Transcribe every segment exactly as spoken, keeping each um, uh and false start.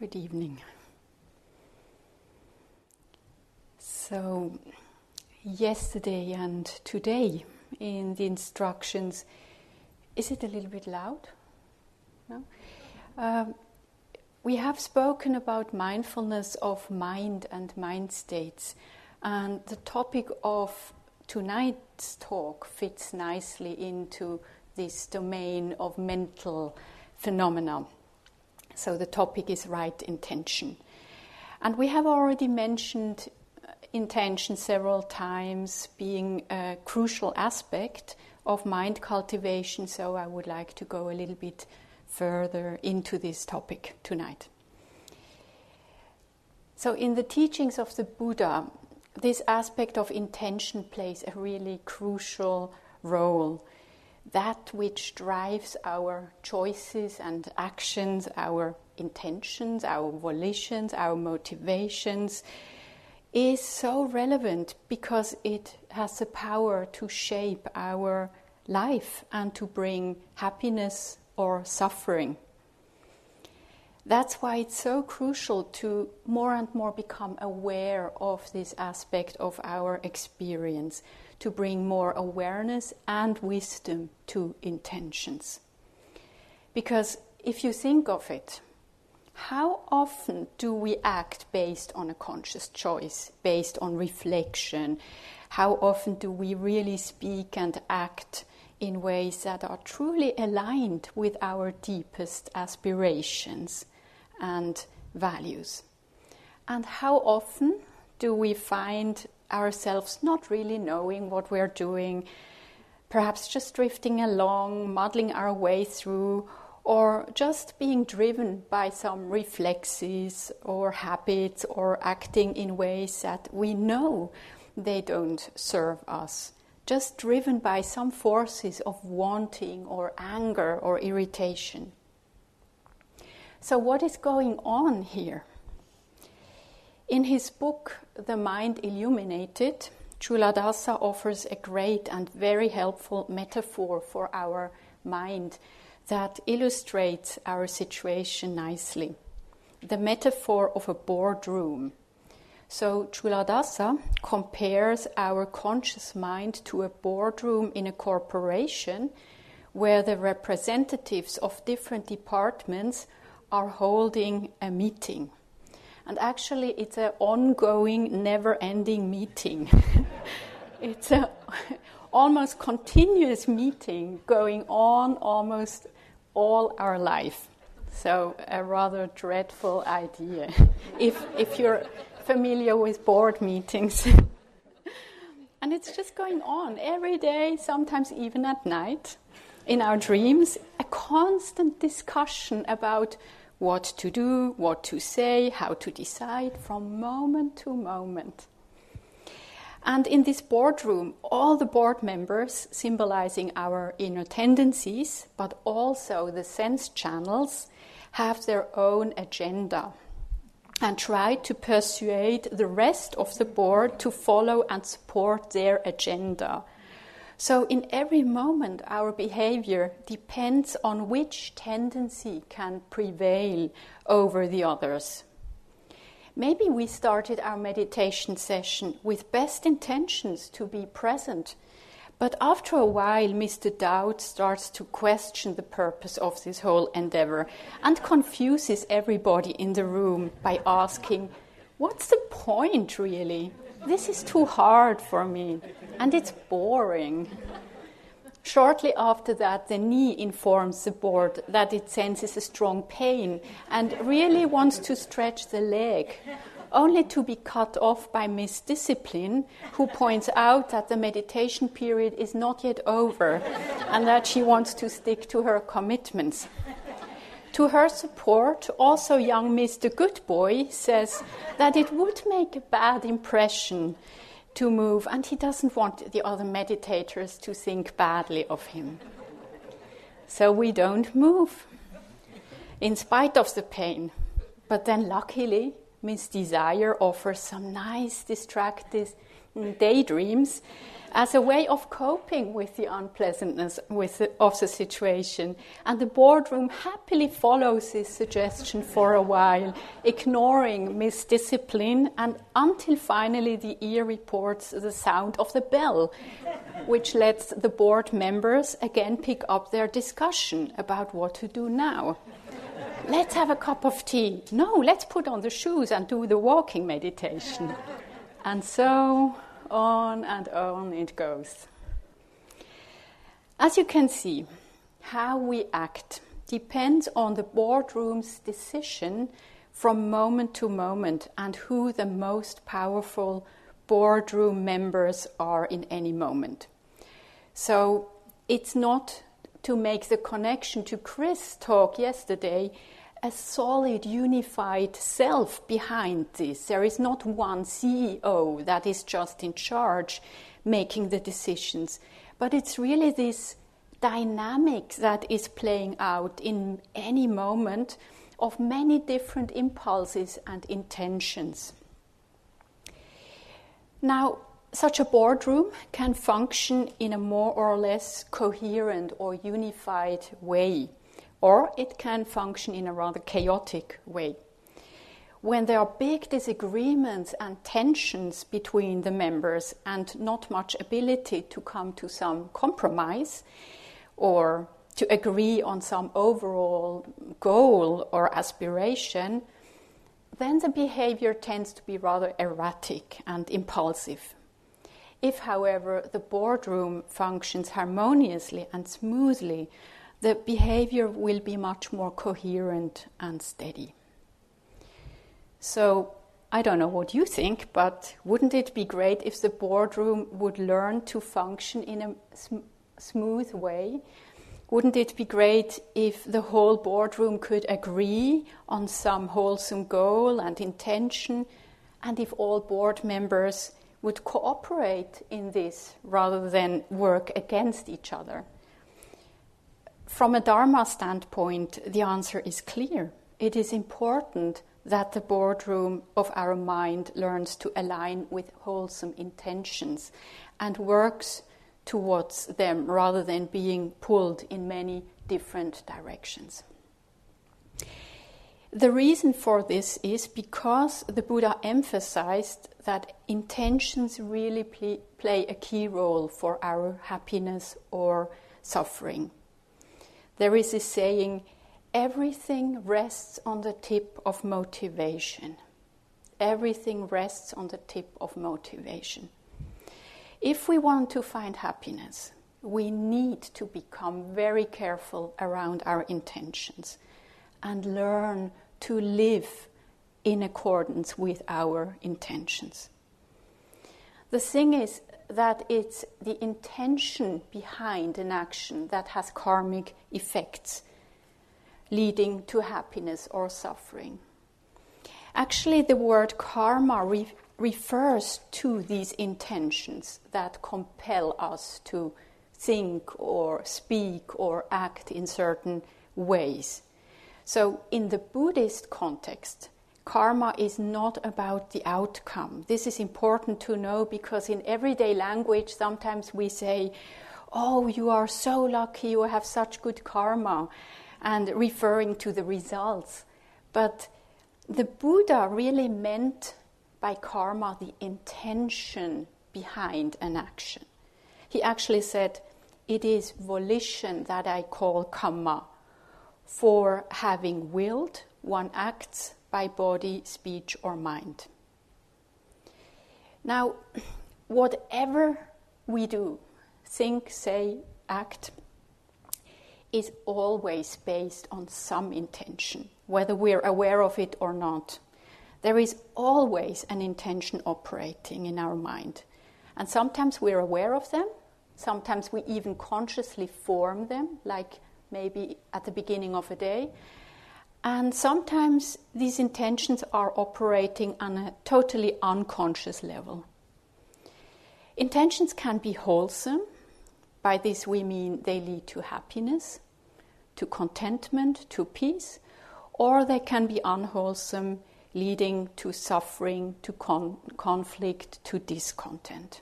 Good evening. So, yesterday and today in the instructions, is it a little bit loud? No? Um, we have spoken about mindfulness of mind and mind states, and the topic of tonight's talk fits nicely into this domain of mental phenomena. So the topic is right intention. And we have already mentioned intention several times being a crucial aspect of mind cultivation, so I would like to go a little bit further into this topic tonight. So in the teachings of the Buddha, this aspect of intention plays a really crucial role. That which drives our choices and actions, our intentions, our volitions, our motivations, is so relevant because it has the power to shape our life and to bring happiness or suffering. That's why it's so crucial to more and more become aware of this aspect of our experience, to bring more awareness and wisdom to intentions. Because if you think of it, how often do we act based on a conscious choice, based on reflection? How often do we really speak and act in ways that are truly aligned with our deepest aspirations and values? And how often do we find ourselves not really knowing what we're doing, perhaps just drifting along, muddling our way through, or just being driven by some reflexes or habits, or acting in ways that we know they don't serve us, just driven by some forces of wanting or anger or irritation? So what is going on here? In his book, The Mind Illuminated, Chuladasa offers a great and very helpful metaphor for our mind that illustrates our situation nicely. The metaphor of a boardroom. So Chuladasa compares our conscious mind to a boardroom in a corporation where the representatives of different departments are holding a meeting. And actually, it's an ongoing, never-ending meeting. It's an almost continuous meeting going on almost all our life. So a rather dreadful idea, if if you're familiar with board meetings. And it's just going on every day, sometimes even at night, in our dreams, a constant discussion about what to do, what to say, how to decide from moment to moment. And in this boardroom, all the board members, symbolizing our inner tendencies, but also the sense channels, have their own agenda and try to persuade the rest of the board to follow and support their agenda. So in every moment, our behavior depends on which tendency can prevail over the others. Maybe we started our meditation session with best intentions to be present, but after a while, Mister Doubt starts to question the purpose of this whole endeavor and confuses everybody in the room by asking, "What's the point, really? This is too hard for me, and it's boring." Shortly after that, the knee informs the board that it senses a strong pain and really wants to stretch the leg, only to be cut off by Miss Discipline, who points out that the meditation period is not yet over and that she wants to stick to her commitments. To her support, also young Mister Good Boy says that it would make a bad impression to move, and he doesn't want the other meditators to think badly of him. So we don't move, in spite of the pain. But then luckily, Miss Desire offers some nice distractive, daydreams as a way of coping with the unpleasantness with the, of the situation. And the boardroom happily follows this suggestion for a while, ignoring misdiscipline, and until finally the ear reports the sound of the bell, which lets the board members again pick up their discussion about what to do now. Let's have a cup of tea. No, let's put on the shoes and do the walking meditation. And so on and on it goes. As you can see, how we act depends on the boardroom's decision from moment to moment and who the most powerful boardroom members are in any moment. So it's not, to make the connection to Chris' talk yesterday, a solid, unified self behind this. There is not one C E O that is just in charge making the decisions, but it's really this dynamic that is playing out in any moment of many different impulses and intentions. Now, such a boardroom can function in a more or less coherent or unified way, or it can function in a rather chaotic way. When there are big disagreements and tensions between the members and not much ability to come to some compromise or to agree on some overall goal or aspiration, then the behavior tends to be rather erratic and impulsive. If, however, the boardroom functions harmoniously and smoothly, the behavior will be much more coherent and steady. So, I don't know what you think, but wouldn't it be great if the boardroom would learn to function in a sm- smooth way? Wouldn't it be great if the whole boardroom could agree on some wholesome goal and intention, and if all board members would cooperate in this rather than work against each other? From a Dharma standpoint, the answer is clear. It is important that the boardroom of our mind learns to align with wholesome intentions and works towards them rather than being pulled in many different directions. The reason for this is because the Buddha emphasized that intentions really play, play a key role for our happiness or suffering. There is this saying, everything rests on the tip of motivation. Everything rests on the tip of motivation. If we want to find happiness, we need to become very careful around our intentions and learn to live in accordance with our intentions. The thing is that it's the intention behind an action that has karmic effects, leading to happiness or suffering. Actually, the word karma re- refers to these intentions that compel us to think or speak or act in certain ways. So in the Buddhist context, karma is not about the outcome. This is important to know because in everyday language sometimes we say, oh, you are so lucky, you have such good karma, and referring to the results. But the Buddha really meant by karma the intention behind an action. He actually said, it is volition that I call kamma, for having willed, one acts by body, speech, or mind. Now, whatever we do, think, say, act, is always based on some intention, whether we're aware of it or not. There is always an intention operating in our mind. And sometimes we're aware of them, sometimes we even consciously form them, like maybe at the beginning of a day. And sometimes these intentions are operating on a totally unconscious level. Intentions can be wholesome. By this we mean they lead to happiness, to contentment, to peace, or they can be unwholesome, leading to suffering, to con- conflict, to discontent.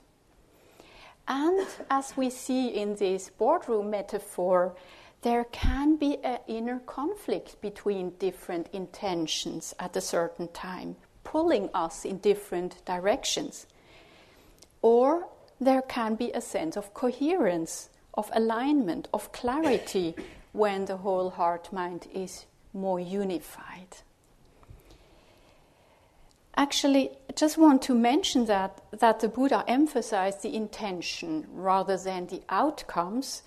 And as we see in this boardroom metaphor, there can be an inner conflict between different intentions at a certain time, pulling us in different directions. Or there can be a sense of coherence, of alignment, of clarity, when the whole heart-mind is more unified. Actually, I just want to mention that, that the Buddha emphasized the intention rather than the outcomes,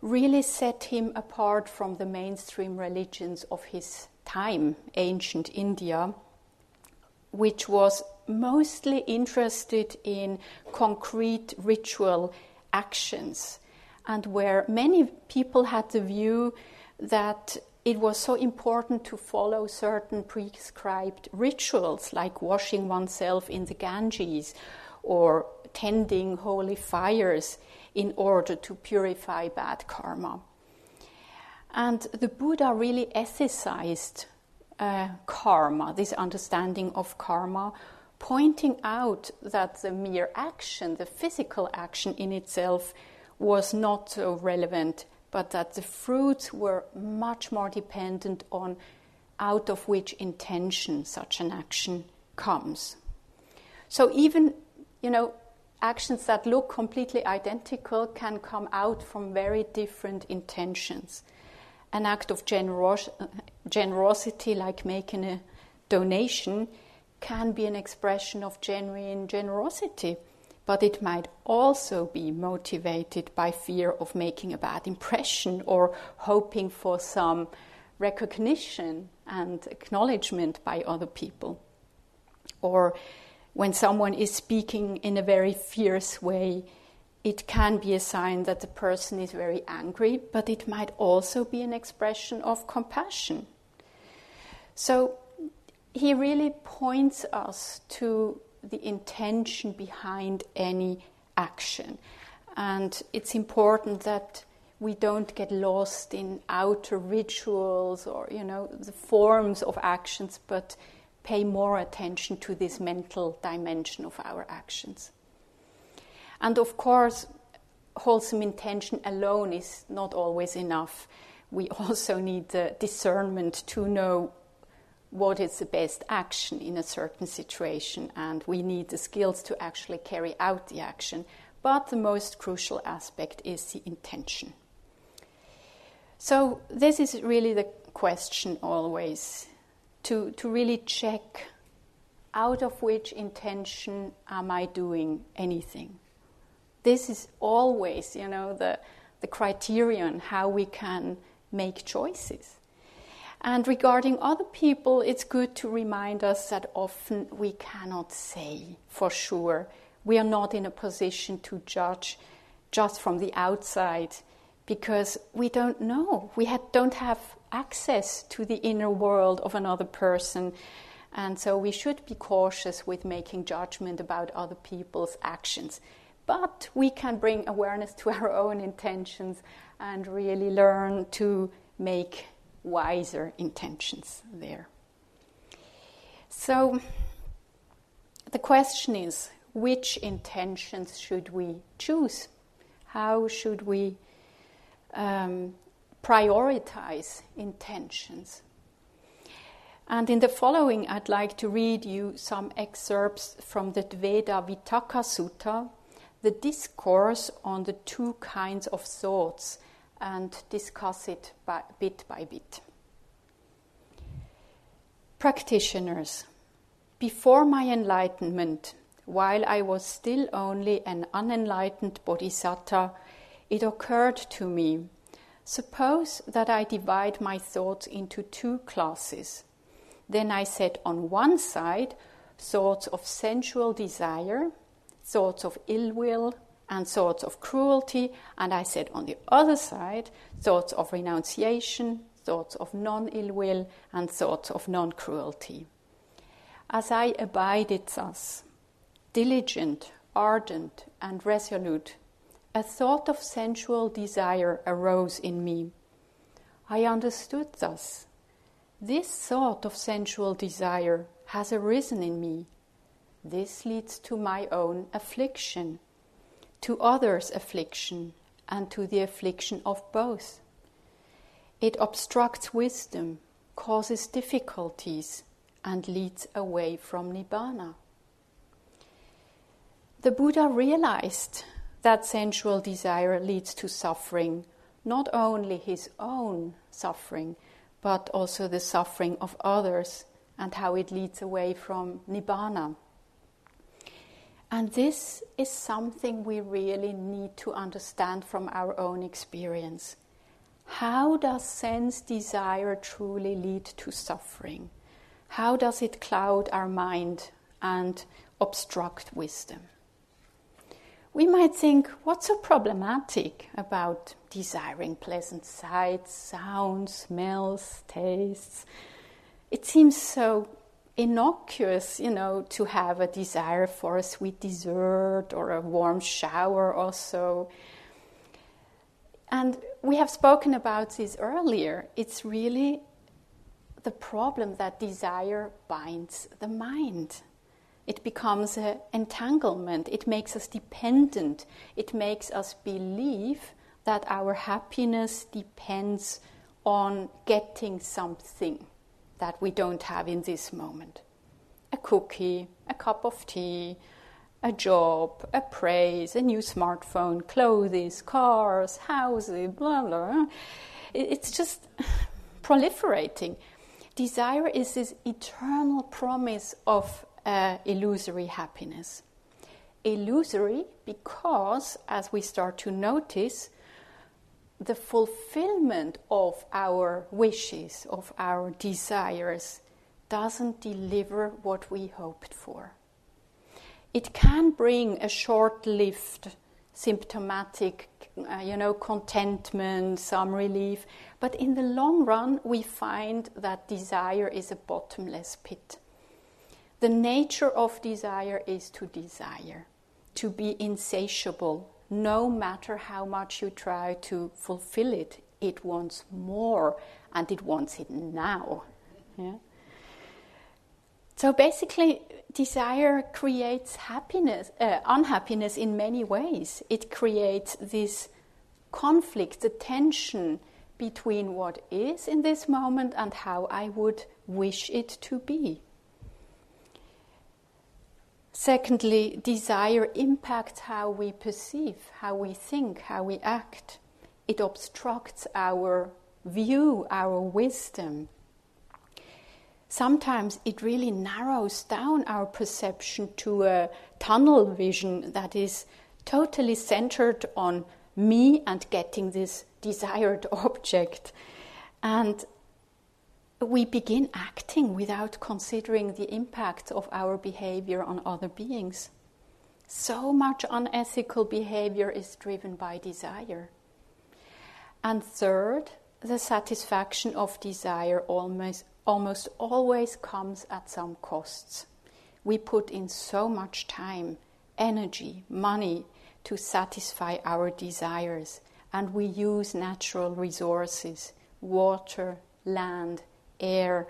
really set him apart from the mainstream religions of his time, ancient India, which was mostly interested in concrete ritual actions, and where many people had the view that it was so important to follow certain prescribed rituals, like washing oneself in the Ganges or tending holy fires in order to purify bad karma. And the Buddha really ethicized uh, karma, this understanding of karma, pointing out that the mere action, the physical action in itself, was not so relevant, but that the fruits were much more dependent on out of which intention such an action comes. So even, you know, actions that look completely identical can come out from very different intentions. An act of generos- generosity, like making a donation, can be an expression of genuine generosity, but it might also be motivated by fear of making a bad impression or hoping for some recognition and acknowledgement by other people. Or when someone is speaking in a very fierce way, it can be a sign that the person is very angry, but it might also be an expression of compassion. So he really points us to the intention behind any action. And it's important that we don't get lost in outer rituals or, you know, the forms of actions, but pay more attention to this mental dimension of our actions. And of course, wholesome intention alone is not always enough. We also need the discernment to know what is the best action in a certain situation, and we need the skills to actually carry out the action. But the most crucial aspect is the intention. So this is really the question always, to, to really check out of which intention am I doing anything. This is always, you know, the, the criterion how we can make choices. And regarding other people, it's good to remind us that often we cannot say for sure. We are not in a position to judge just from the outside, because we don't know. We had, don't have access to the inner world of another person. And so we should be cautious with making judgment about other people's actions. But we can bring awareness to our own intentions and really learn to make wiser intentions there. So the question is, which intentions should we choose? How should we um, prioritize intentions? And in the following, I'd like to read you some excerpts from the Dveda Vitaka Sutta, the discourse on the two kinds of thoughts, and discuss it by, bit by bit. Practitioners, before my enlightenment, while I was still only an unenlightened bodhisatta, it occurred to me, suppose that I divide my thoughts into two classes. Then I set on one side thoughts of sensual desire, thoughts of ill will, and thoughts of cruelty, and I said on the other side, thoughts of renunciation, thoughts of non-ill will, and thoughts of non-cruelty. As I abided thus, diligent, ardent, and resolute, a thought of sensual desire arose in me. I understood thus, this thought of sensual desire has arisen in me. This leads to my own affliction, to others' affliction, and to the affliction of both. It obstructs wisdom, causes difficulties, and leads away from Nibbana. The Buddha realized that sensual desire leads to suffering, not only his own suffering, but also the suffering of others, and how it leads away from Nibbana. And this is something we really need to understand from our own experience. How does sense desire truly lead to suffering? How does it cloud our mind and obstruct wisdom? We might think, what's so problematic about desiring pleasant sights, sounds, smells, tastes? It seems so innocuous, you know, to have a desire for a sweet dessert or a warm shower or so. And we have spoken about this earlier. It's really the problem that desire binds the mind. It becomes an entanglement. It makes us dependent. It makes us believe that our happiness depends on getting something that we don't have in this moment. A cookie, a cup of tea, a job, a praise, a new smartphone, clothes, cars, houses, blah, blah. It's just proliferating. Desire is this eternal promise of uh, illusory happiness. Illusory because, as we start to notice, the fulfillment of our wishes, of our desires, doesn't deliver what we hoped for. It can bring a short-lived, symptomatic, uh, you know, contentment, some relief, but in the long run, we find that desire is a bottomless pit. The nature of desire is to desire, to be insatiable. No matter how much you try to fulfill it, it wants more, and it wants it now. Yeah? So basically, desire creates happiness, uh, unhappiness in many ways. It creates this conflict, the tension between what is in this moment and how I would wish it to be. Secondly, desire impacts how we perceive, how we think, how we act. It obstructs our view, our wisdom. Sometimes it really narrows down our perception to a tunnel vision that is totally centered on me and getting this desired object. And we begin acting without considering the impact of our behavior on other beings. So much unethical behavior is driven by desire. And third, the satisfaction of desire almost, almost always comes at some costs. We put in so much time, energy, money to satisfy our desires, and we use natural resources, water, land, air,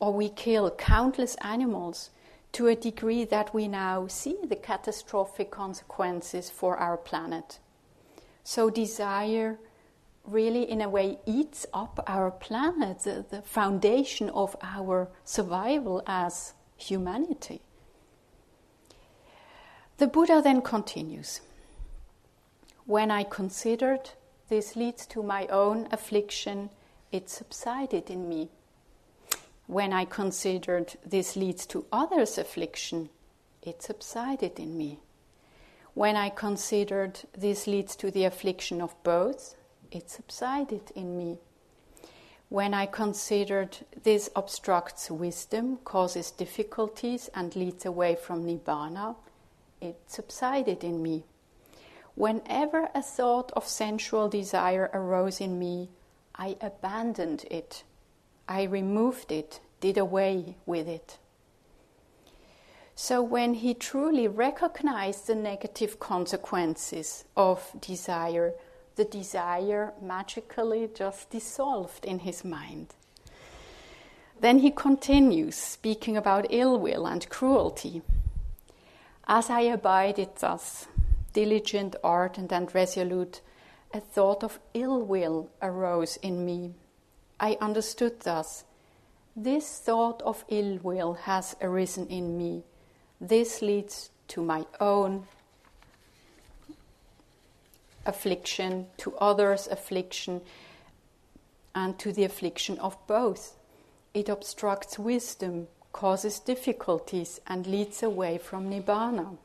or we kill countless animals to a degree that we now see the catastrophic consequences for our planet. So desire really, in a way, eats up our planet, the, the foundation of our survival as humanity. The Buddha then continues, when I considered this leads to my own affliction, it subsided in me. When I considered this leads to others' affliction, it subsided in me. When I considered this leads to the affliction of both, it subsided in me. When I considered this obstructs wisdom, causes difficulties, and leads away from Nibbana, it subsided in me. Whenever a thought of sensual desire arose in me, I abandoned it. I removed it, did away with it. So when he truly recognized the negative consequences of desire, the desire magically just dissolved in his mind. Then he continues, speaking about ill will and cruelty. As I abided thus, diligent, ardent and resolute, a thought of ill will arose in me. I understood thus, this thought of ill will has arisen in me. This leads to my own affliction, to others' affliction, and to the affliction of both. It obstructs wisdom, causes difficulties, and leads away from Nibbana.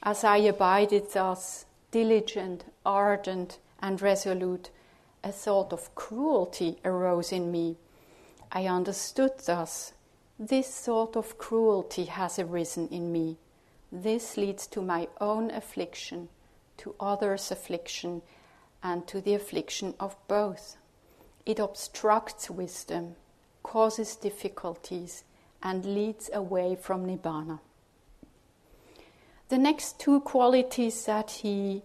As I abided thus, diligent, ardent, and resolute, a thought of cruelty arose in me. I understood thus, this thought of cruelty has arisen in me. This leads to my own affliction, to others' affliction, and to the affliction of both. It obstructs wisdom, causes difficulties, and leads away from Nibbana. The next two qualities that he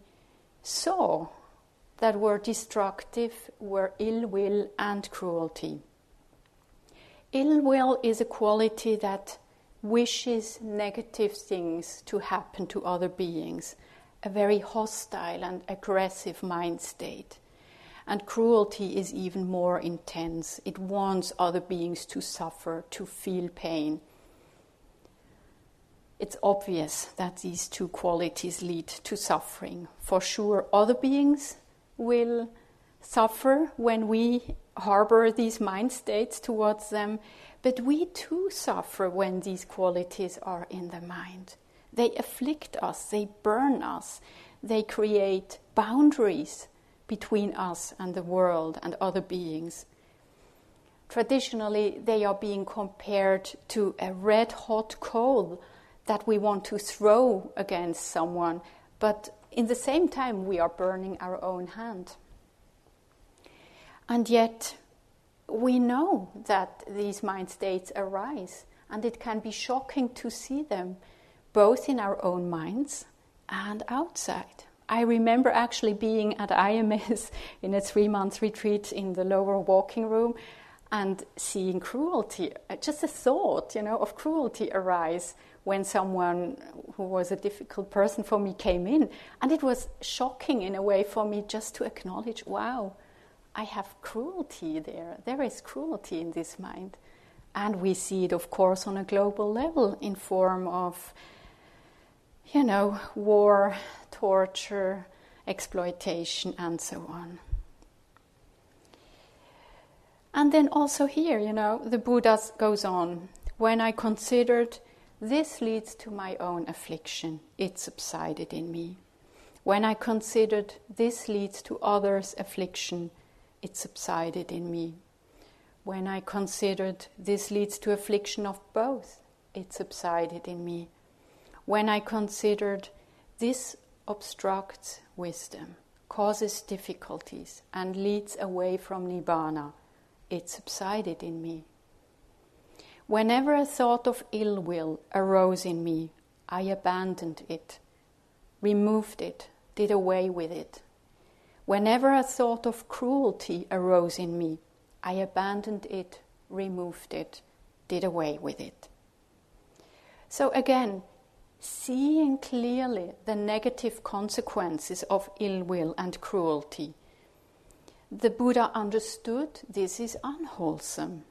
saw that were destructive were ill will and cruelty. Ill will is a quality that wishes negative things to happen to other beings, a very hostile and aggressive mind state. And cruelty is even more intense. It wants other beings to suffer, to feel pain. It's obvious that these two qualities lead to suffering. For sure, other beings will suffer when we harbor these mind states towards them, but we too suffer when these qualities are in the mind. They afflict us, they burn us, they create boundaries between us and the world and other beings. Traditionally, they are being compared to a red-hot coal that we want to throw against someone, but in the same time we are burning our own hand. And yet, we know that these mind states arise, and it can be shocking to see them, both in our own minds and outside. I remember actually being at I M S in a three-month retreat in the lower walking room and seeing cruelty, just a thought, you know, of cruelty arise when someone who was a difficult person for me came in. And it was shocking in a way for me just to acknowledge, wow, I have cruelty there. There is cruelty in this mind. And we see it, of course, on a global level in form of, you know, war, torture, exploitation, and so on. And then also here, you know, the Buddha goes on, when I considered this leads to my own affliction, it subsided in me. When I considered this leads to others' affliction, it subsided in me. When I considered this leads to affliction of both, it subsided in me. When I considered this obstructs wisdom, causes difficulties, and leads away from Nibbana, it subsided in me. Whenever a thought of ill will arose in me, I abandoned it, removed it, did away with it. Whenever a thought of cruelty arose in me, I abandoned it, removed it, did away with it. So again, seeing clearly the negative consequences of ill will and cruelty, the Buddha understood this is unwholesome.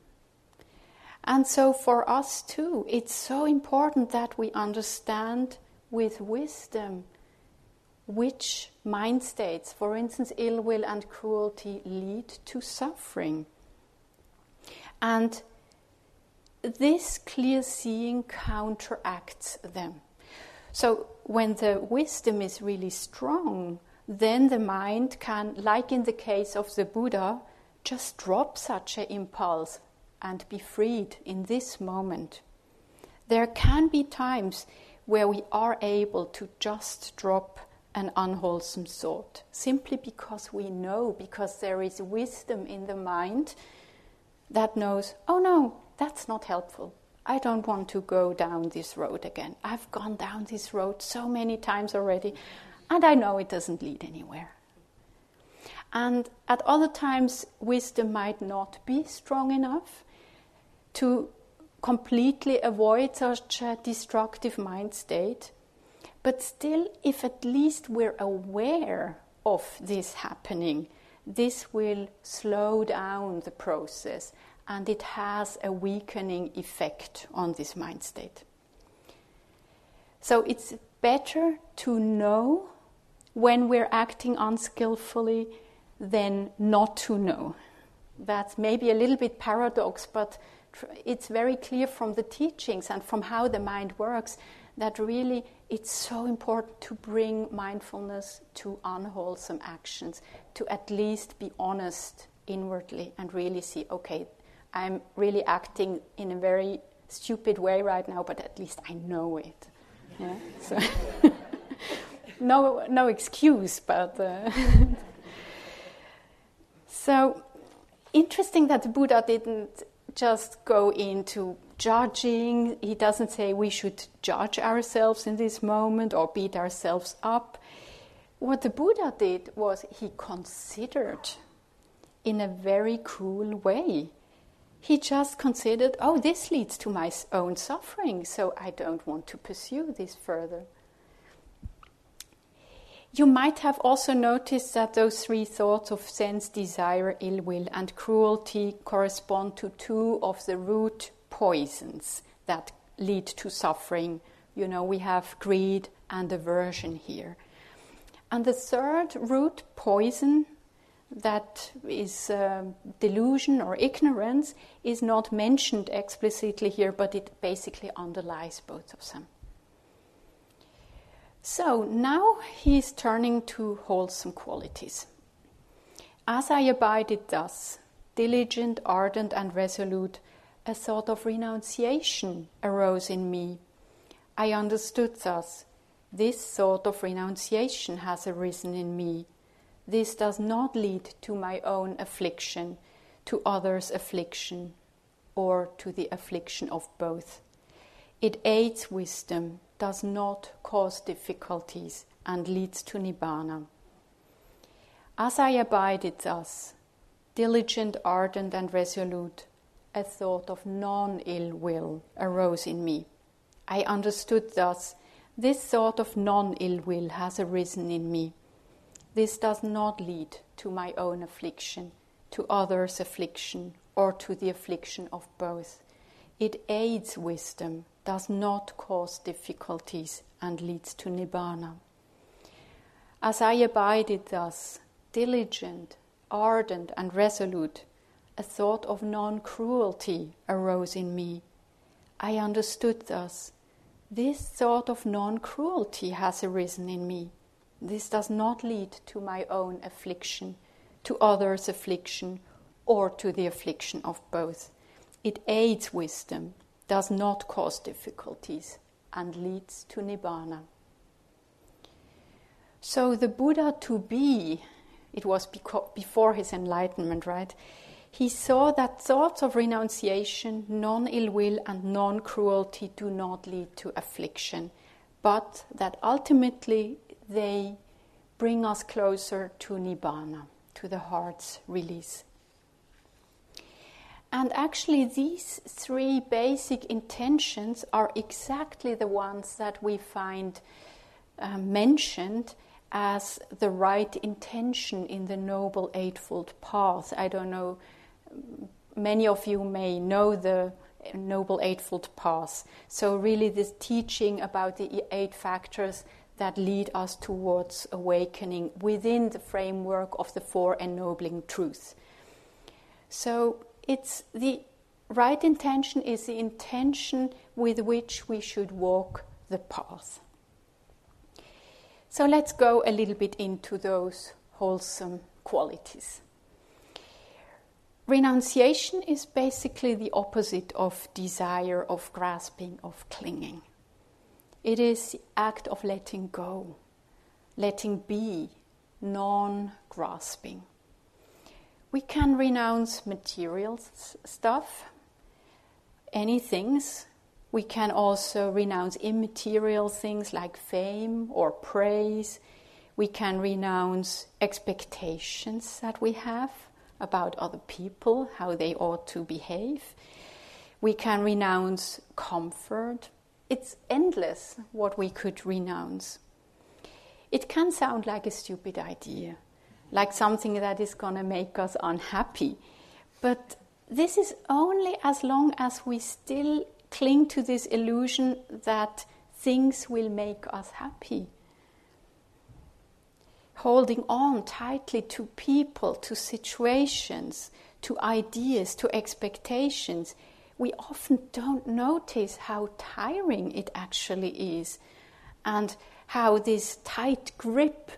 And so for us too, it's so important that we understand with wisdom which mind states, for instance, ill will and cruelty, lead to suffering. And this clear seeing counteracts them. So when the wisdom is really strong, then the mind can, like in the case of the Buddha, just drop such an impulse and be freed in this moment. There can be times where we are able to just drop an unwholesome thought, simply because we know, because there is wisdom in the mind that knows, oh no, that's not helpful. I don't want to go down this road again. I've gone down this road so many times already, and I know it doesn't lead anywhere. And at other times, wisdom might not be strong enough, to completely avoid such a destructive mind state. But still, if at least we're aware of this happening, this will slow down the process, and it has a weakening effect on this mind state. So it's better to know when we're acting unskillfully than not to know. That's maybe a little bit paradox, but it's very clear from the teachings and from how the mind works that really it's so important to bring mindfulness to unwholesome actions, to at least be honest inwardly and really see, okay, I'm really acting in a very stupid way right now, but at least I know it. Yeah? So no, no excuse, but... Uh so, interesting that the Buddha didn't just go into judging. He doesn't say we should judge ourselves in this moment or beat ourselves up. What the Buddha did was he considered in a very cruel way. He just considered, oh, this leads to my own suffering, so I don't want to pursue this further. You might have also noticed that those three thoughts of sense, desire, ill will, and cruelty correspond to two of the root poisons that lead to suffering. You know, we have greed and aversion here. And the third root poison, that is uh, delusion or ignorance, is not mentioned explicitly here, but it basically underlies both of them. So now he is turning to wholesome qualities. As I abided thus, diligent, ardent, and resolute, a sort of renunciation arose in me. I understood thus, this sort of renunciation has arisen in me. This does not lead to my own affliction, to others' affliction, or to the affliction of both. It aids wisdom, does not cause difficulties, and leads to Nibbana. As I abided thus, diligent, ardent, and resolute, a thought of non-ill will arose in me. I understood thus, this thought of non-ill will has arisen in me. This does not lead to my own affliction, to others' affliction, or to the affliction of both. It aids wisdom, does not cause difficulties, and leads to Nibbana. As I abided thus, diligent, ardent, and resolute, a thought of non-cruelty arose in me. I understood thus, this thought of non-cruelty has arisen in me. This does not lead to my own affliction, to others' affliction, or to the affliction of both. It aids wisdom, does not cause difficulties, and leads to Nibbana. So the Buddha to be, it was beco- before his enlightenment, right? He saw that thoughts of renunciation, non-ill will, and non-cruelty do not lead to affliction, but that ultimately they bring us closer to Nibbana, to the heart's release. And actually, these three basic intentions are exactly the ones that we find uh, mentioned as the right intention in the Noble Eightfold Path. I don't know, many of you may know the Noble Eightfold Path. So really this teaching about the eight factors that lead us towards awakening within the framework of the Four Ennobling Truths. So it's the right intention is the intention with which we should walk the path. So let's go a little bit into those wholesome qualities. Renunciation is basically the opposite of desire, of grasping, of clinging. It is the act of letting go, letting be, non-grasping. We can renounce material stuff, any things. We can also renounce immaterial things like fame or praise. We can renounce expectations that we have about other people, how they ought to behave. We can renounce comfort. It's endless what we could renounce. It can sound like a stupid idea, like something that is going to make us unhappy. But this is only as long as we still cling to this illusion that things will make us happy. Holding on tightly to people, to situations, to ideas, to expectations, we often don't notice how tiring it actually is and how this tight grip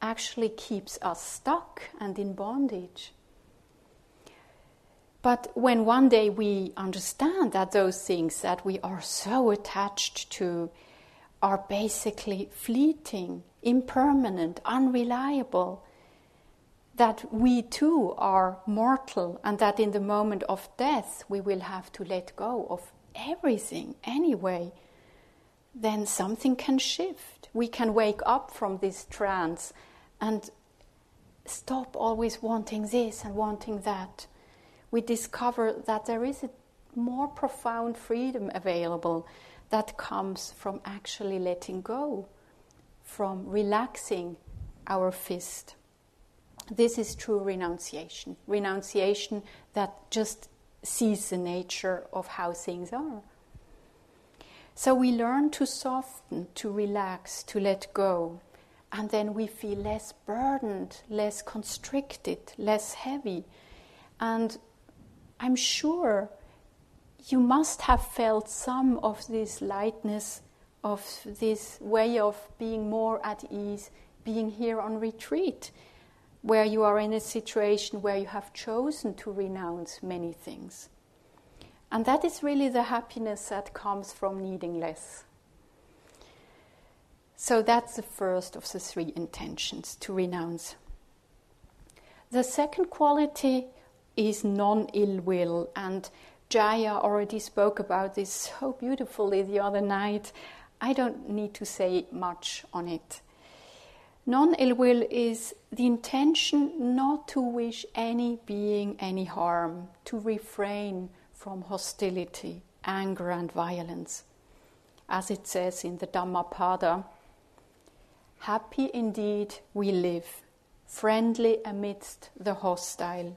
actually keeps us stuck and in bondage. But when one day we understand that those things that we are so attached to are basically fleeting, impermanent, unreliable, that we too are mortal and that in the moment of death we will have to let go of everything anyway, then something can shift. We can wake up from this trance and stop always wanting this and wanting that. We discover that there is a more profound freedom available that comes from actually letting go, from relaxing our fist. This is true renunciation, renunciation that just sees the nature of how things are. So we learn to soften, to relax, to let go, and then we feel less burdened, less constricted, less heavy. And I'm sure you must have felt some of this lightness, of this way of being more at ease, being here on retreat, where you are in a situation where you have chosen to renounce many things. And that is really the happiness that comes from needing less. So that's the first of the three intentions, to renounce. The second quality is non-ill will, and Jaya already spoke about this so beautifully the other night. I don't need to say much on it. Non-ill will is the intention not to wish any being any harm, to refrain from hostility, anger and violence. As it says in the Dhammapada, happy indeed we live, friendly amidst the hostile.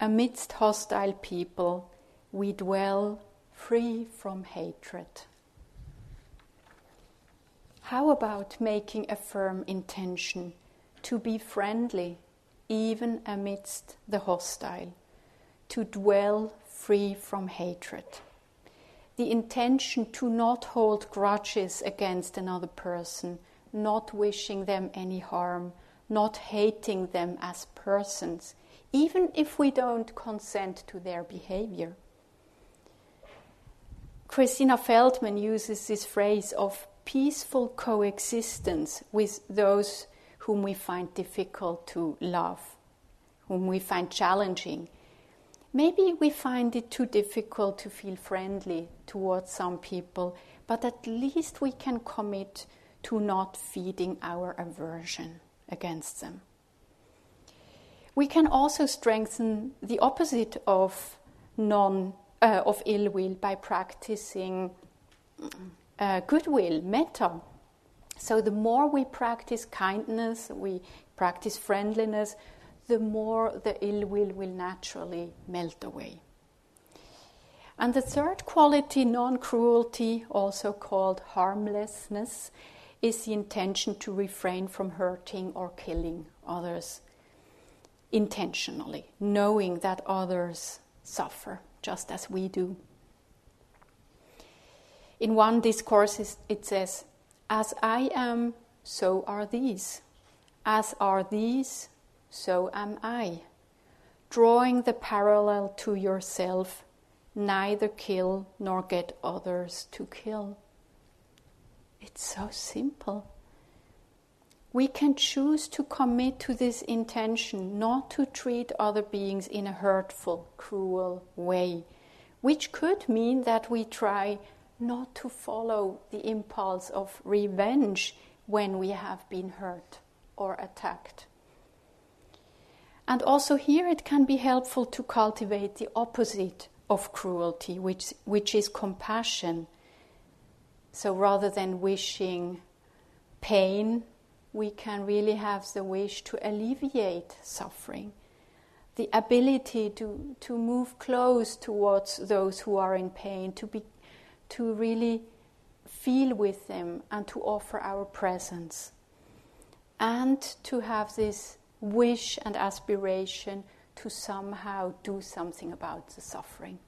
Amidst hostile people, we dwell free from hatred. How about making a firm intention to be friendly even amidst the hostile, to dwell free from hatred? The intention to not hold grudges against another person, not wishing them any harm, not hating them as persons, even if we don't consent to their behavior. Christina Feldman uses this phrase of peaceful coexistence with those whom we find difficult to love, whom we find challenging. Maybe we find it too difficult to feel friendly towards some people, but at least we can commit to not feeding our aversion against them. We can also strengthen the opposite of non uh, of ill will by practicing uh, goodwill, metta. So the more we practice kindness, we practice friendliness, the more the ill will will naturally melt away. And the third quality, non-cruelty, also called harmlessness, is the intention to refrain from hurting or killing others. Intentionally, knowing that others suffer just as we do. In one discourse it says, as I am, so are these. As are these, so am I. Drawing the parallel to yourself, neither kill nor get others to kill. It's so simple. We can choose to commit to this intention, not to treat other beings in a hurtful, cruel way, which could mean that we try not to follow the impulse of revenge when we have been hurt or attacked. And also here it can be helpful to cultivate the opposite of cruelty, which which is compassion. So rather than wishing pain, we can really have the wish to alleviate suffering, the ability to, to move close towards those who are in pain, to be, to really feel with them and to offer our presence, and to have this wish and aspiration to somehow do something about the suffering.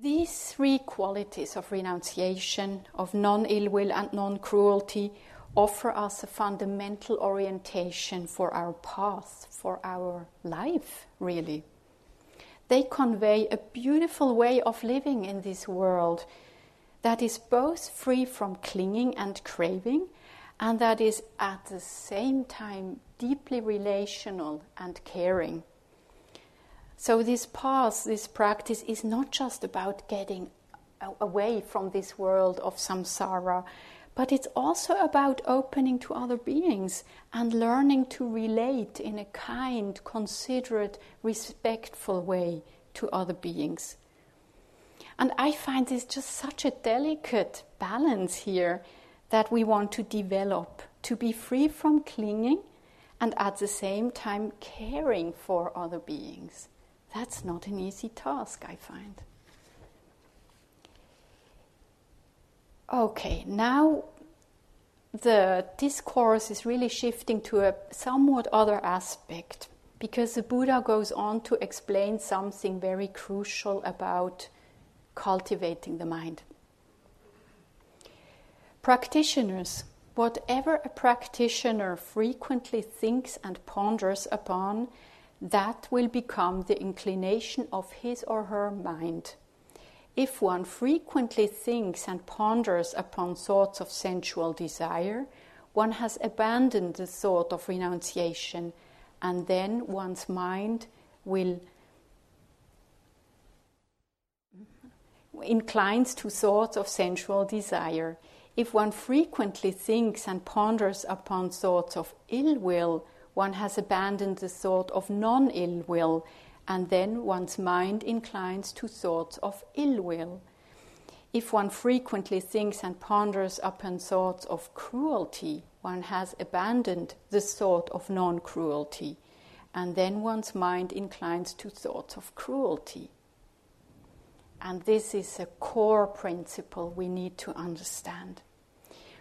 These three qualities of renunciation, of non-ill will and non-cruelty, offer us a fundamental orientation for our path, for our life, really. They convey a beautiful way of living in this world that is both free from clinging and craving, and that is at the same time deeply relational and caring. So this path, this practice, is not just about getting away from this world of samsara, but it's also about opening to other beings and learning to relate in a kind, considerate, respectful way to other beings. And I find this just such a delicate balance here that we want to develop, to be free from clinging and at the same time caring for other beings. That's not an easy task, I find. Okay, now the discourse is really shifting to a somewhat other aspect, because the Buddha goes on to explain something very crucial about cultivating the mind. Practitioners, whatever a practitioner frequently thinks and ponders upon, that will become the inclination of his or her mind. If one frequently thinks and ponders upon thoughts of sensual desire, one has abandoned the thought of renunciation, and then one's mind will inclines to thoughts of sensual desire. If one frequently thinks and ponders upon thoughts of ill will, one has abandoned the thought of non-ill will, and then one's mind inclines to thoughts of ill will. If one frequently thinks and ponders upon thoughts of cruelty, one has abandoned the thought of non-cruelty, and then one's mind inclines to thoughts of cruelty. And this is a core principle we need to understand.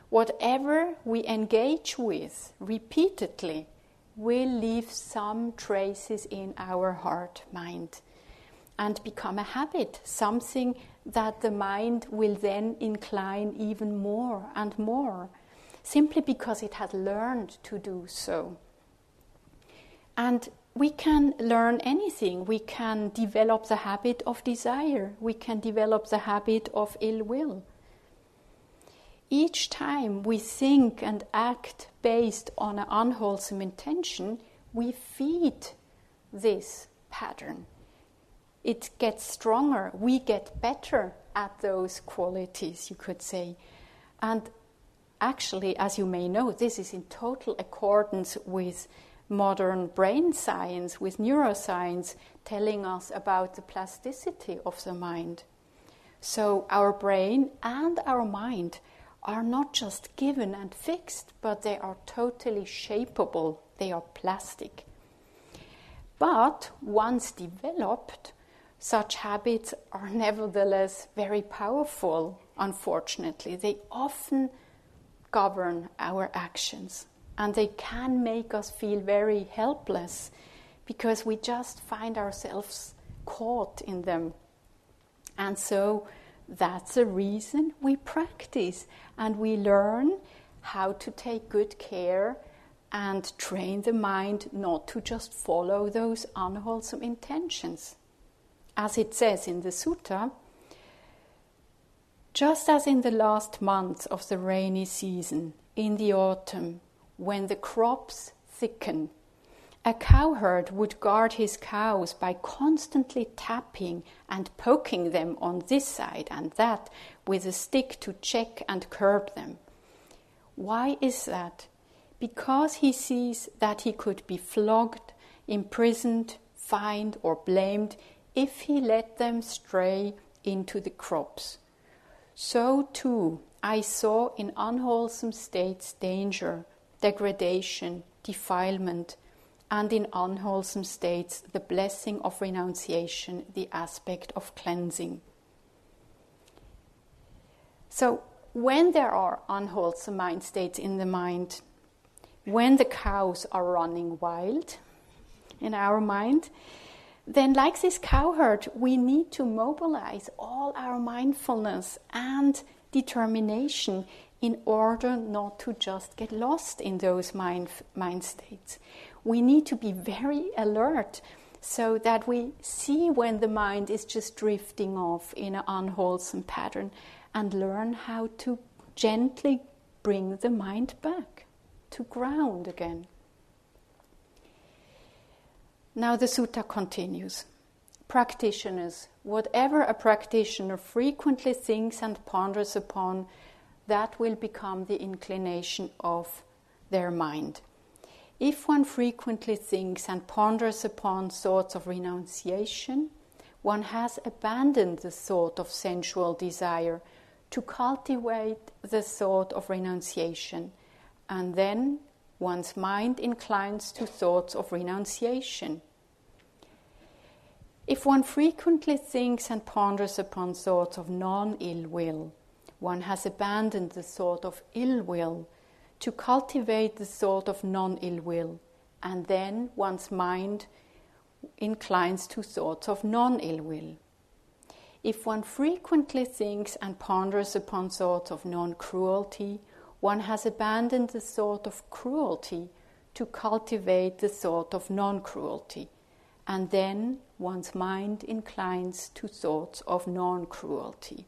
Whatever we engage with repeatedly will leave some traces in our heart, mind, and become a habit, something that the mind will then incline even more and more, simply because it has learned to do so. And we can learn anything. We can develop the habit of desire. We can develop the habit of ill will. Each time we think and act based on an unwholesome intention, we feed this pattern. It gets stronger. We get better at those qualities, you could say. And actually, as you may know, this is in total accordance with modern brain science, with neuroscience, telling us about the plasticity of the mind. So our brain and our mind are not just given and fixed, but they are totally shapeable. They are plastic. But once developed, such habits are nevertheless very powerful, unfortunately. They often govern our actions. And they can make us feel very helpless, because we just find ourselves caught in them. And so that's the reason we practice and we learn how to take good care and train the mind not to just follow those unwholesome intentions. As it says in the sutta, just as in the last months of the rainy season, in the autumn, when the crops thicken, a cowherd would guard his cows by constantly tapping and poking them on this side and that with a stick to check and curb them. Why is that? Because he sees that he could be flogged, imprisoned, fined or blamed if he let them stray into the crops. So too I saw in unwholesome states danger, degradation, defilement, and in unwholesome states the blessing of renunciation, the aspect of cleansing. So when there are unwholesome mind states in the mind, when the cows are running wild in our mind, then like this cowherd, we need to mobilize all our mindfulness and determination in order not to just get lost in those mind, mind states. We need to be very alert so that we see when the mind is just drifting off in an unwholesome pattern and learn how to gently bring the mind back to ground again. Now the sutta continues. Practitioners, whatever a practitioner frequently thinks and ponders upon, that will become the inclination of their mind. If one frequently thinks and ponders upon thoughts of renunciation, one has abandoned the thought of sensual desire to cultivate the thought of renunciation, and then one's mind inclines to thoughts of renunciation. If one frequently thinks and ponders upon thoughts of non-ill will, one has abandoned the thought of ill will to cultivate the thought of non-ill will, and then one's mind inclines to thoughts of non-ill will. If one frequently thinks and ponders upon thoughts of non-cruelty, one has abandoned the thought of cruelty to cultivate the thought of non-cruelty, and then one's mind inclines to thoughts of non-cruelty.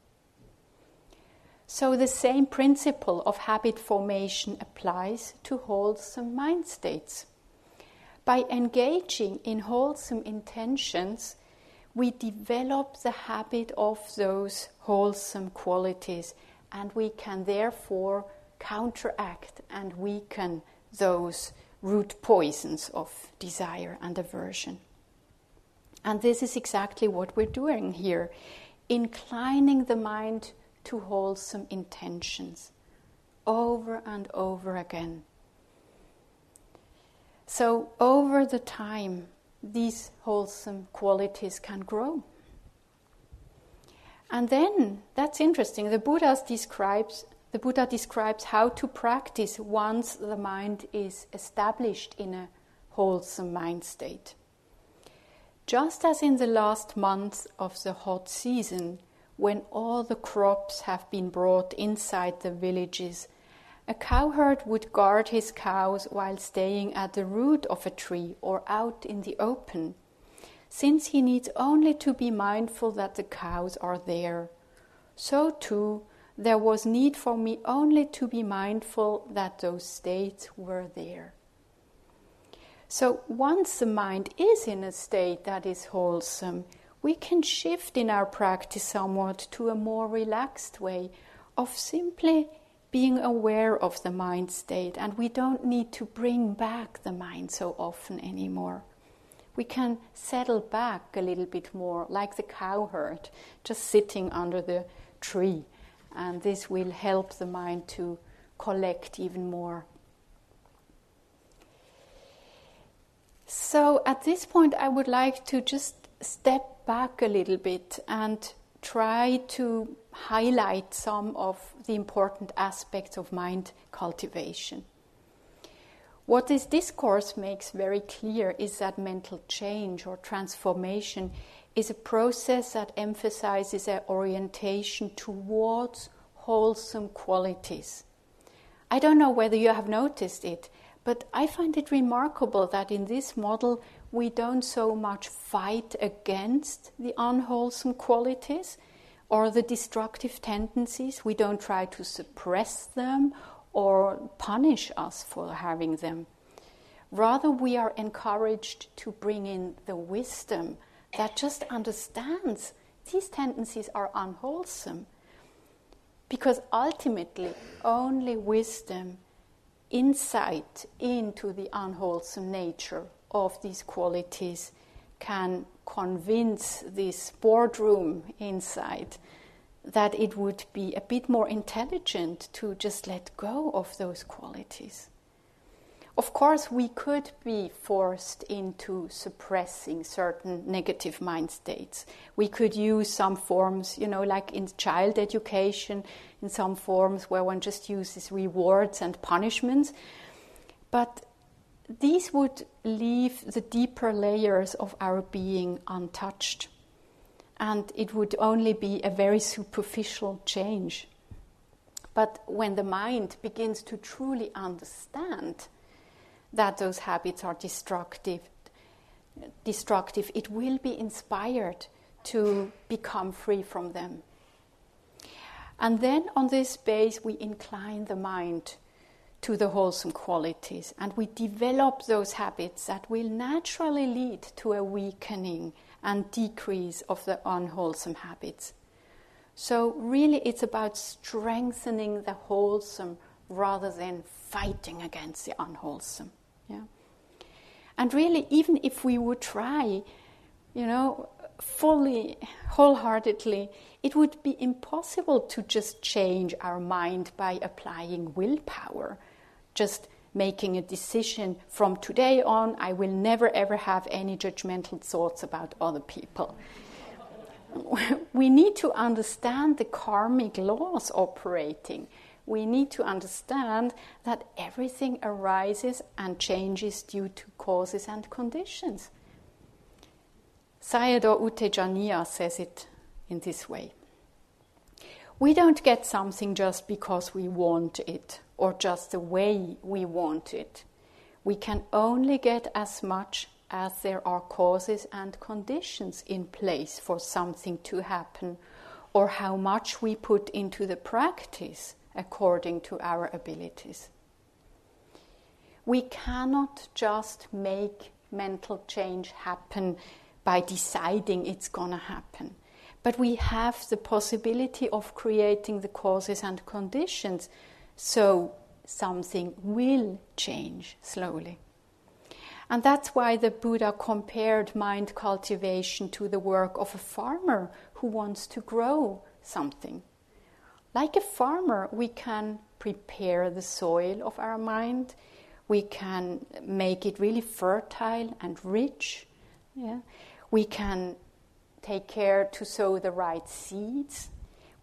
So the same principle of habit formation applies to wholesome mind states. By engaging in wholesome intentions, we develop the habit of those wholesome qualities, and we can therefore counteract and weaken those root poisons of desire and aversion. And this is exactly what we're doing here, inclining the mind to wholesome intentions over and over again. So over the time, these wholesome qualities can grow. And then, that's interesting, the Buddha describes, the Buddha describes how to practice once the mind is established in a wholesome mind state. Just as in the last month of the hot season, when all the crops have been brought inside the villages, a cowherd would guard his cows while staying at the root of a tree or out in the open, since he needs only to be mindful that the cows are there. So too, there was need for me only to be mindful that those states were there. So once the mind is in a state that is wholesome, we can shift in our practice somewhat to a more relaxed way of simply being aware of the mind state, and we don't need to bring back the mind so often anymore. We can settle back a little bit more, like the cowherd, just sitting under the tree, and this will help the mind to collect even more. So at this point, I would like to just step back a little bit and try to highlight some of the important aspects of mind cultivation. What this discourse makes very clear is that mental change or transformation is a process that emphasizes an orientation towards wholesome qualities. I don't know whether you have noticed it, but I find it remarkable that in this model we don't so much fight against the unwholesome qualities or the destructive tendencies. We don't try to suppress them or punish us for having them. Rather, we are encouraged to bring in the wisdom that just understands these tendencies are unwholesome. Because ultimately, only wisdom, insight into the unwholesome nature of these qualities, can convince this boardroom insight that it would be a bit more intelligent to just let go of those qualities. Of course, we could be forced into suppressing certain negative mind states. We could use some forms, you know, like in child education, in some forms where one just uses rewards and punishments. But these would leave the deeper layers of our being untouched. And it would only be a very superficial change. But when the mind begins to truly understand that those habits are destructive, destructive, it will be inspired to become free from them. And then on this base, we incline the mind to the wholesome qualities, and we develop those habits that will naturally lead to a weakening and decrease of the unwholesome habits. So really it's about strengthening the wholesome rather than fighting against the unwholesome. Yeah. And really, even if we would try, you know, fully, wholeheartedly, it would be impossible to just change our mind by applying willpower, just making a decision from today on, I will never ever have any judgmental thoughts about other people. We need to understand the karmic laws operating. We need to understand that everything arises and changes due to causes and conditions. Sayadaw Utejaniya says it in this way. We don't get something just because we want it, or just the way we want it. We can only get as much as there are causes and conditions in place for something to happen, or how much we put into the practice according to our abilities. We cannot just make mental change happen by deciding it's going to happen. But we have the possibility of creating the causes and conditions, so something will change slowly. And that's why the Buddha compared mind cultivation to the work of a farmer who wants to grow something. Like a farmer, we can prepare the soil of our mind, we can make it really fertile and rich, yeah? We can take care to sow the right seeds,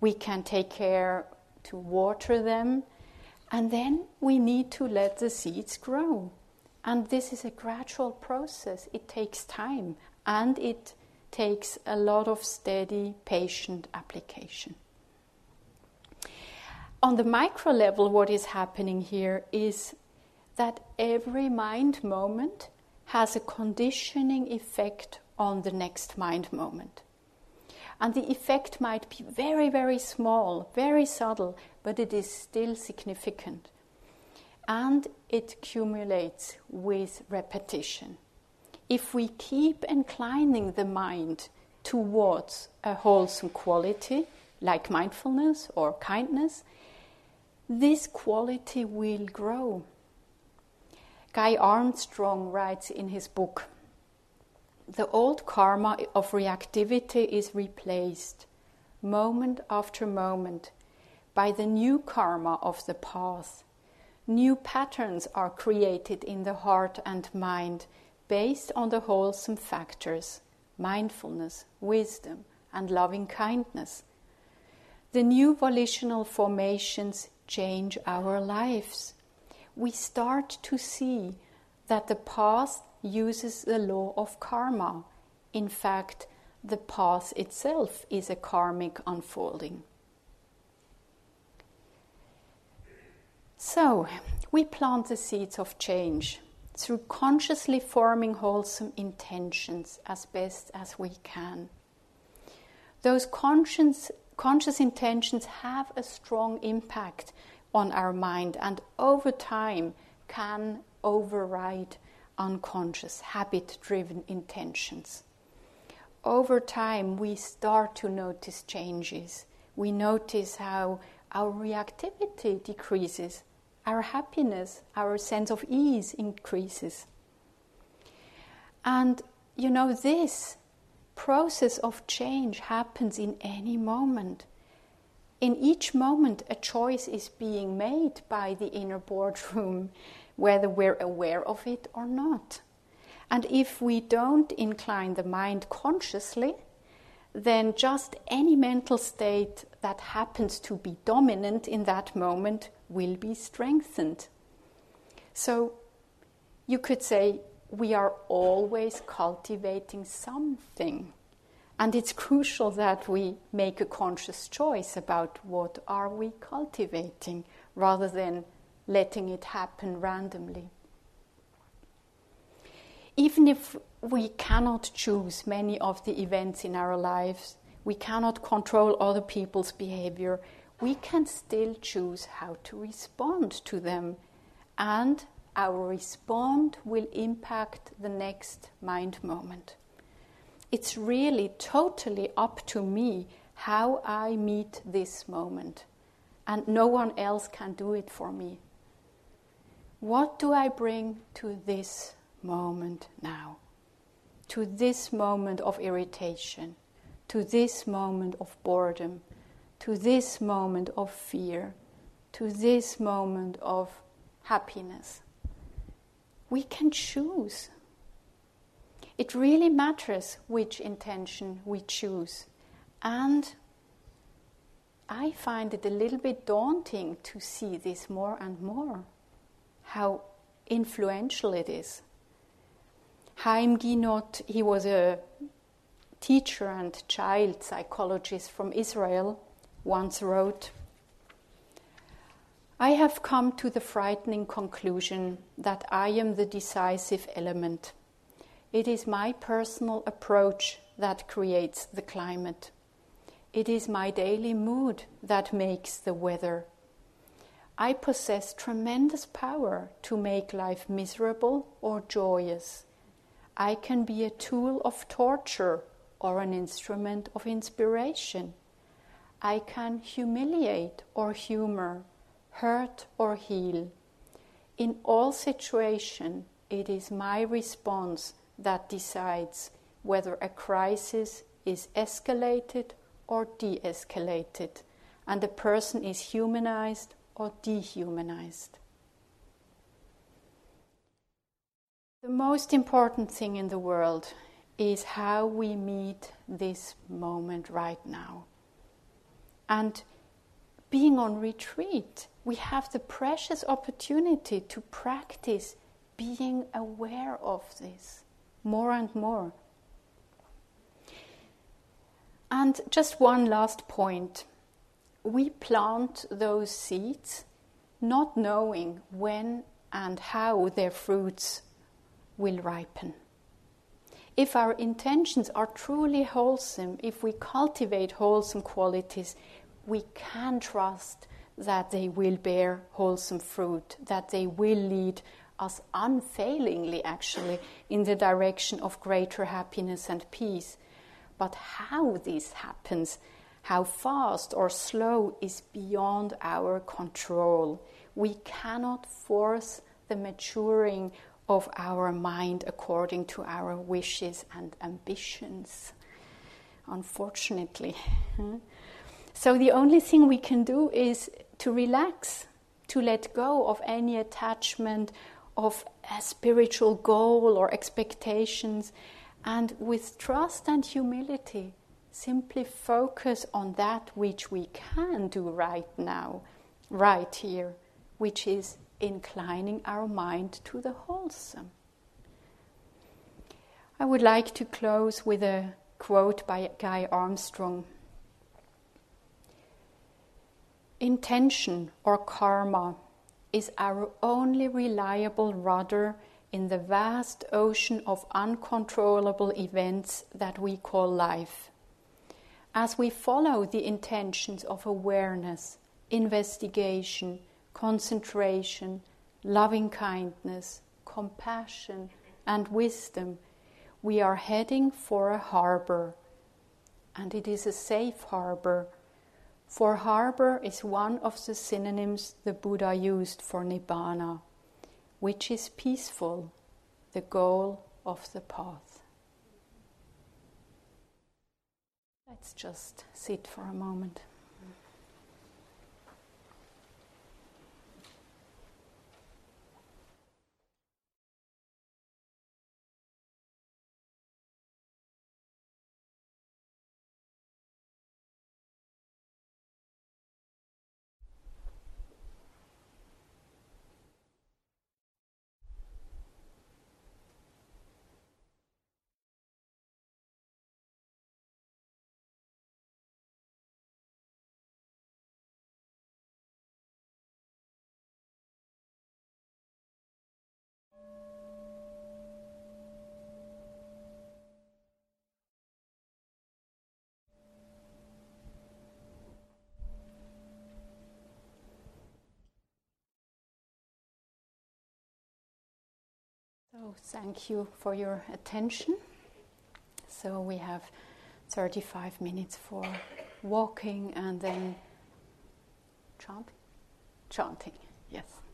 we can take care to water them, and then we need to let the seeds grow. And this is a gradual process, it takes time, and it takes a lot of steady, patient application. On the micro level, what is happening here is that every mind moment has a conditioning effect on the next mind moment. And the effect might be very, very small, very subtle, but it is still significant. And it accumulates with repetition. If we keep inclining the mind towards a wholesome quality, like mindfulness or kindness, this quality will grow. Guy Armstrong writes in his book, the old karma of reactivity is replaced, moment after moment, by the new karma of the path. New patterns are created in the heart and mind based on the wholesome factors, mindfulness, wisdom, and loving kindness. The new volitional formations change our lives. We start to see that the path uses the law of karma. In fact, the path itself is a karmic unfolding. So, we plant the seeds of change through consciously forming wholesome intentions as best as we can. Those conscious, conscious intentions have a strong impact on our mind, and over time can override unconscious, habit-driven intentions. Over time, we start to notice changes. We notice how our reactivity decreases, our happiness, our sense of ease increases. And you know, this process of change happens in any moment. In each moment, a choice is being made by the inner boardroom, whether we're aware of it or not. And if we don't incline the mind consciously, then just any mental state that happens to be dominant in that moment will be strengthened. So you could say we are always cultivating something. And it's crucial that we make a conscious choice about what are we cultivating, rather than letting it happen randomly. Even if we cannot choose many of the events in our lives, we cannot control other people's behavior, we can still choose how to respond to them. And our response will impact the next mind moment. It's really totally up to me how I meet this moment, and no one else can do it for me. What do I bring to this moment now? To this moment of irritation, to this moment of boredom, to this moment of fear, to this moment of happiness. We can choose. It really matters which intention we choose. And I find it a little bit daunting to see this more and more, how influential it is. Haim Ginott, he was a teacher and child psychologist from Israel, once wrote, "I have come to the frightening conclusion that I am the decisive element. It is my personal approach that creates the climate. It is my daily mood that makes the weather. I possess tremendous power to make life miserable or joyous. I can be a tool of torture or an instrument of inspiration. I can humiliate or humor, hurt or heal. In all situation, it is my response that decides whether a crisis is escalated or de-escalated, and a person is humanized or dehumanized." The most important thing in the world is how we meet this moment right now. And being on retreat, we have the precious opportunity to practice being aware of this more and more. And just one last point. We plant those seeds not knowing when and how their fruits will ripen. If our intentions are truly wholesome, if we cultivate wholesome qualities, we can trust that they will bear wholesome fruit, that they will lead us unfailingly, actually, in the direction of greater happiness and peace. But how this happens, how fast or slow, is beyond our control. We cannot force the maturing of our mind according to our wishes and ambitions, unfortunately. So the only thing we can do is to relax, to let go of any attachment of a spiritual goal or expectations, and with trust and humility, simply focus on that which we can do right now, right here, which is inclining our mind to the wholesome. I would like to close with a quote by Guy Armstrong. "Intention, or karma, is our only reliable rudder in the vast ocean of uncontrollable events that we call life. As we follow the intentions of awareness, investigation, concentration, loving-kindness, compassion, and wisdom, we are heading for a harbor. And it is a safe harbor. For harbor is one of the synonyms the Buddha used for Nibbana, which is peaceful, the goal of the path." Let's just sit for a moment. So thank you for your attention. So we have thirty-five minutes for walking and then chanting. Chanting, yes.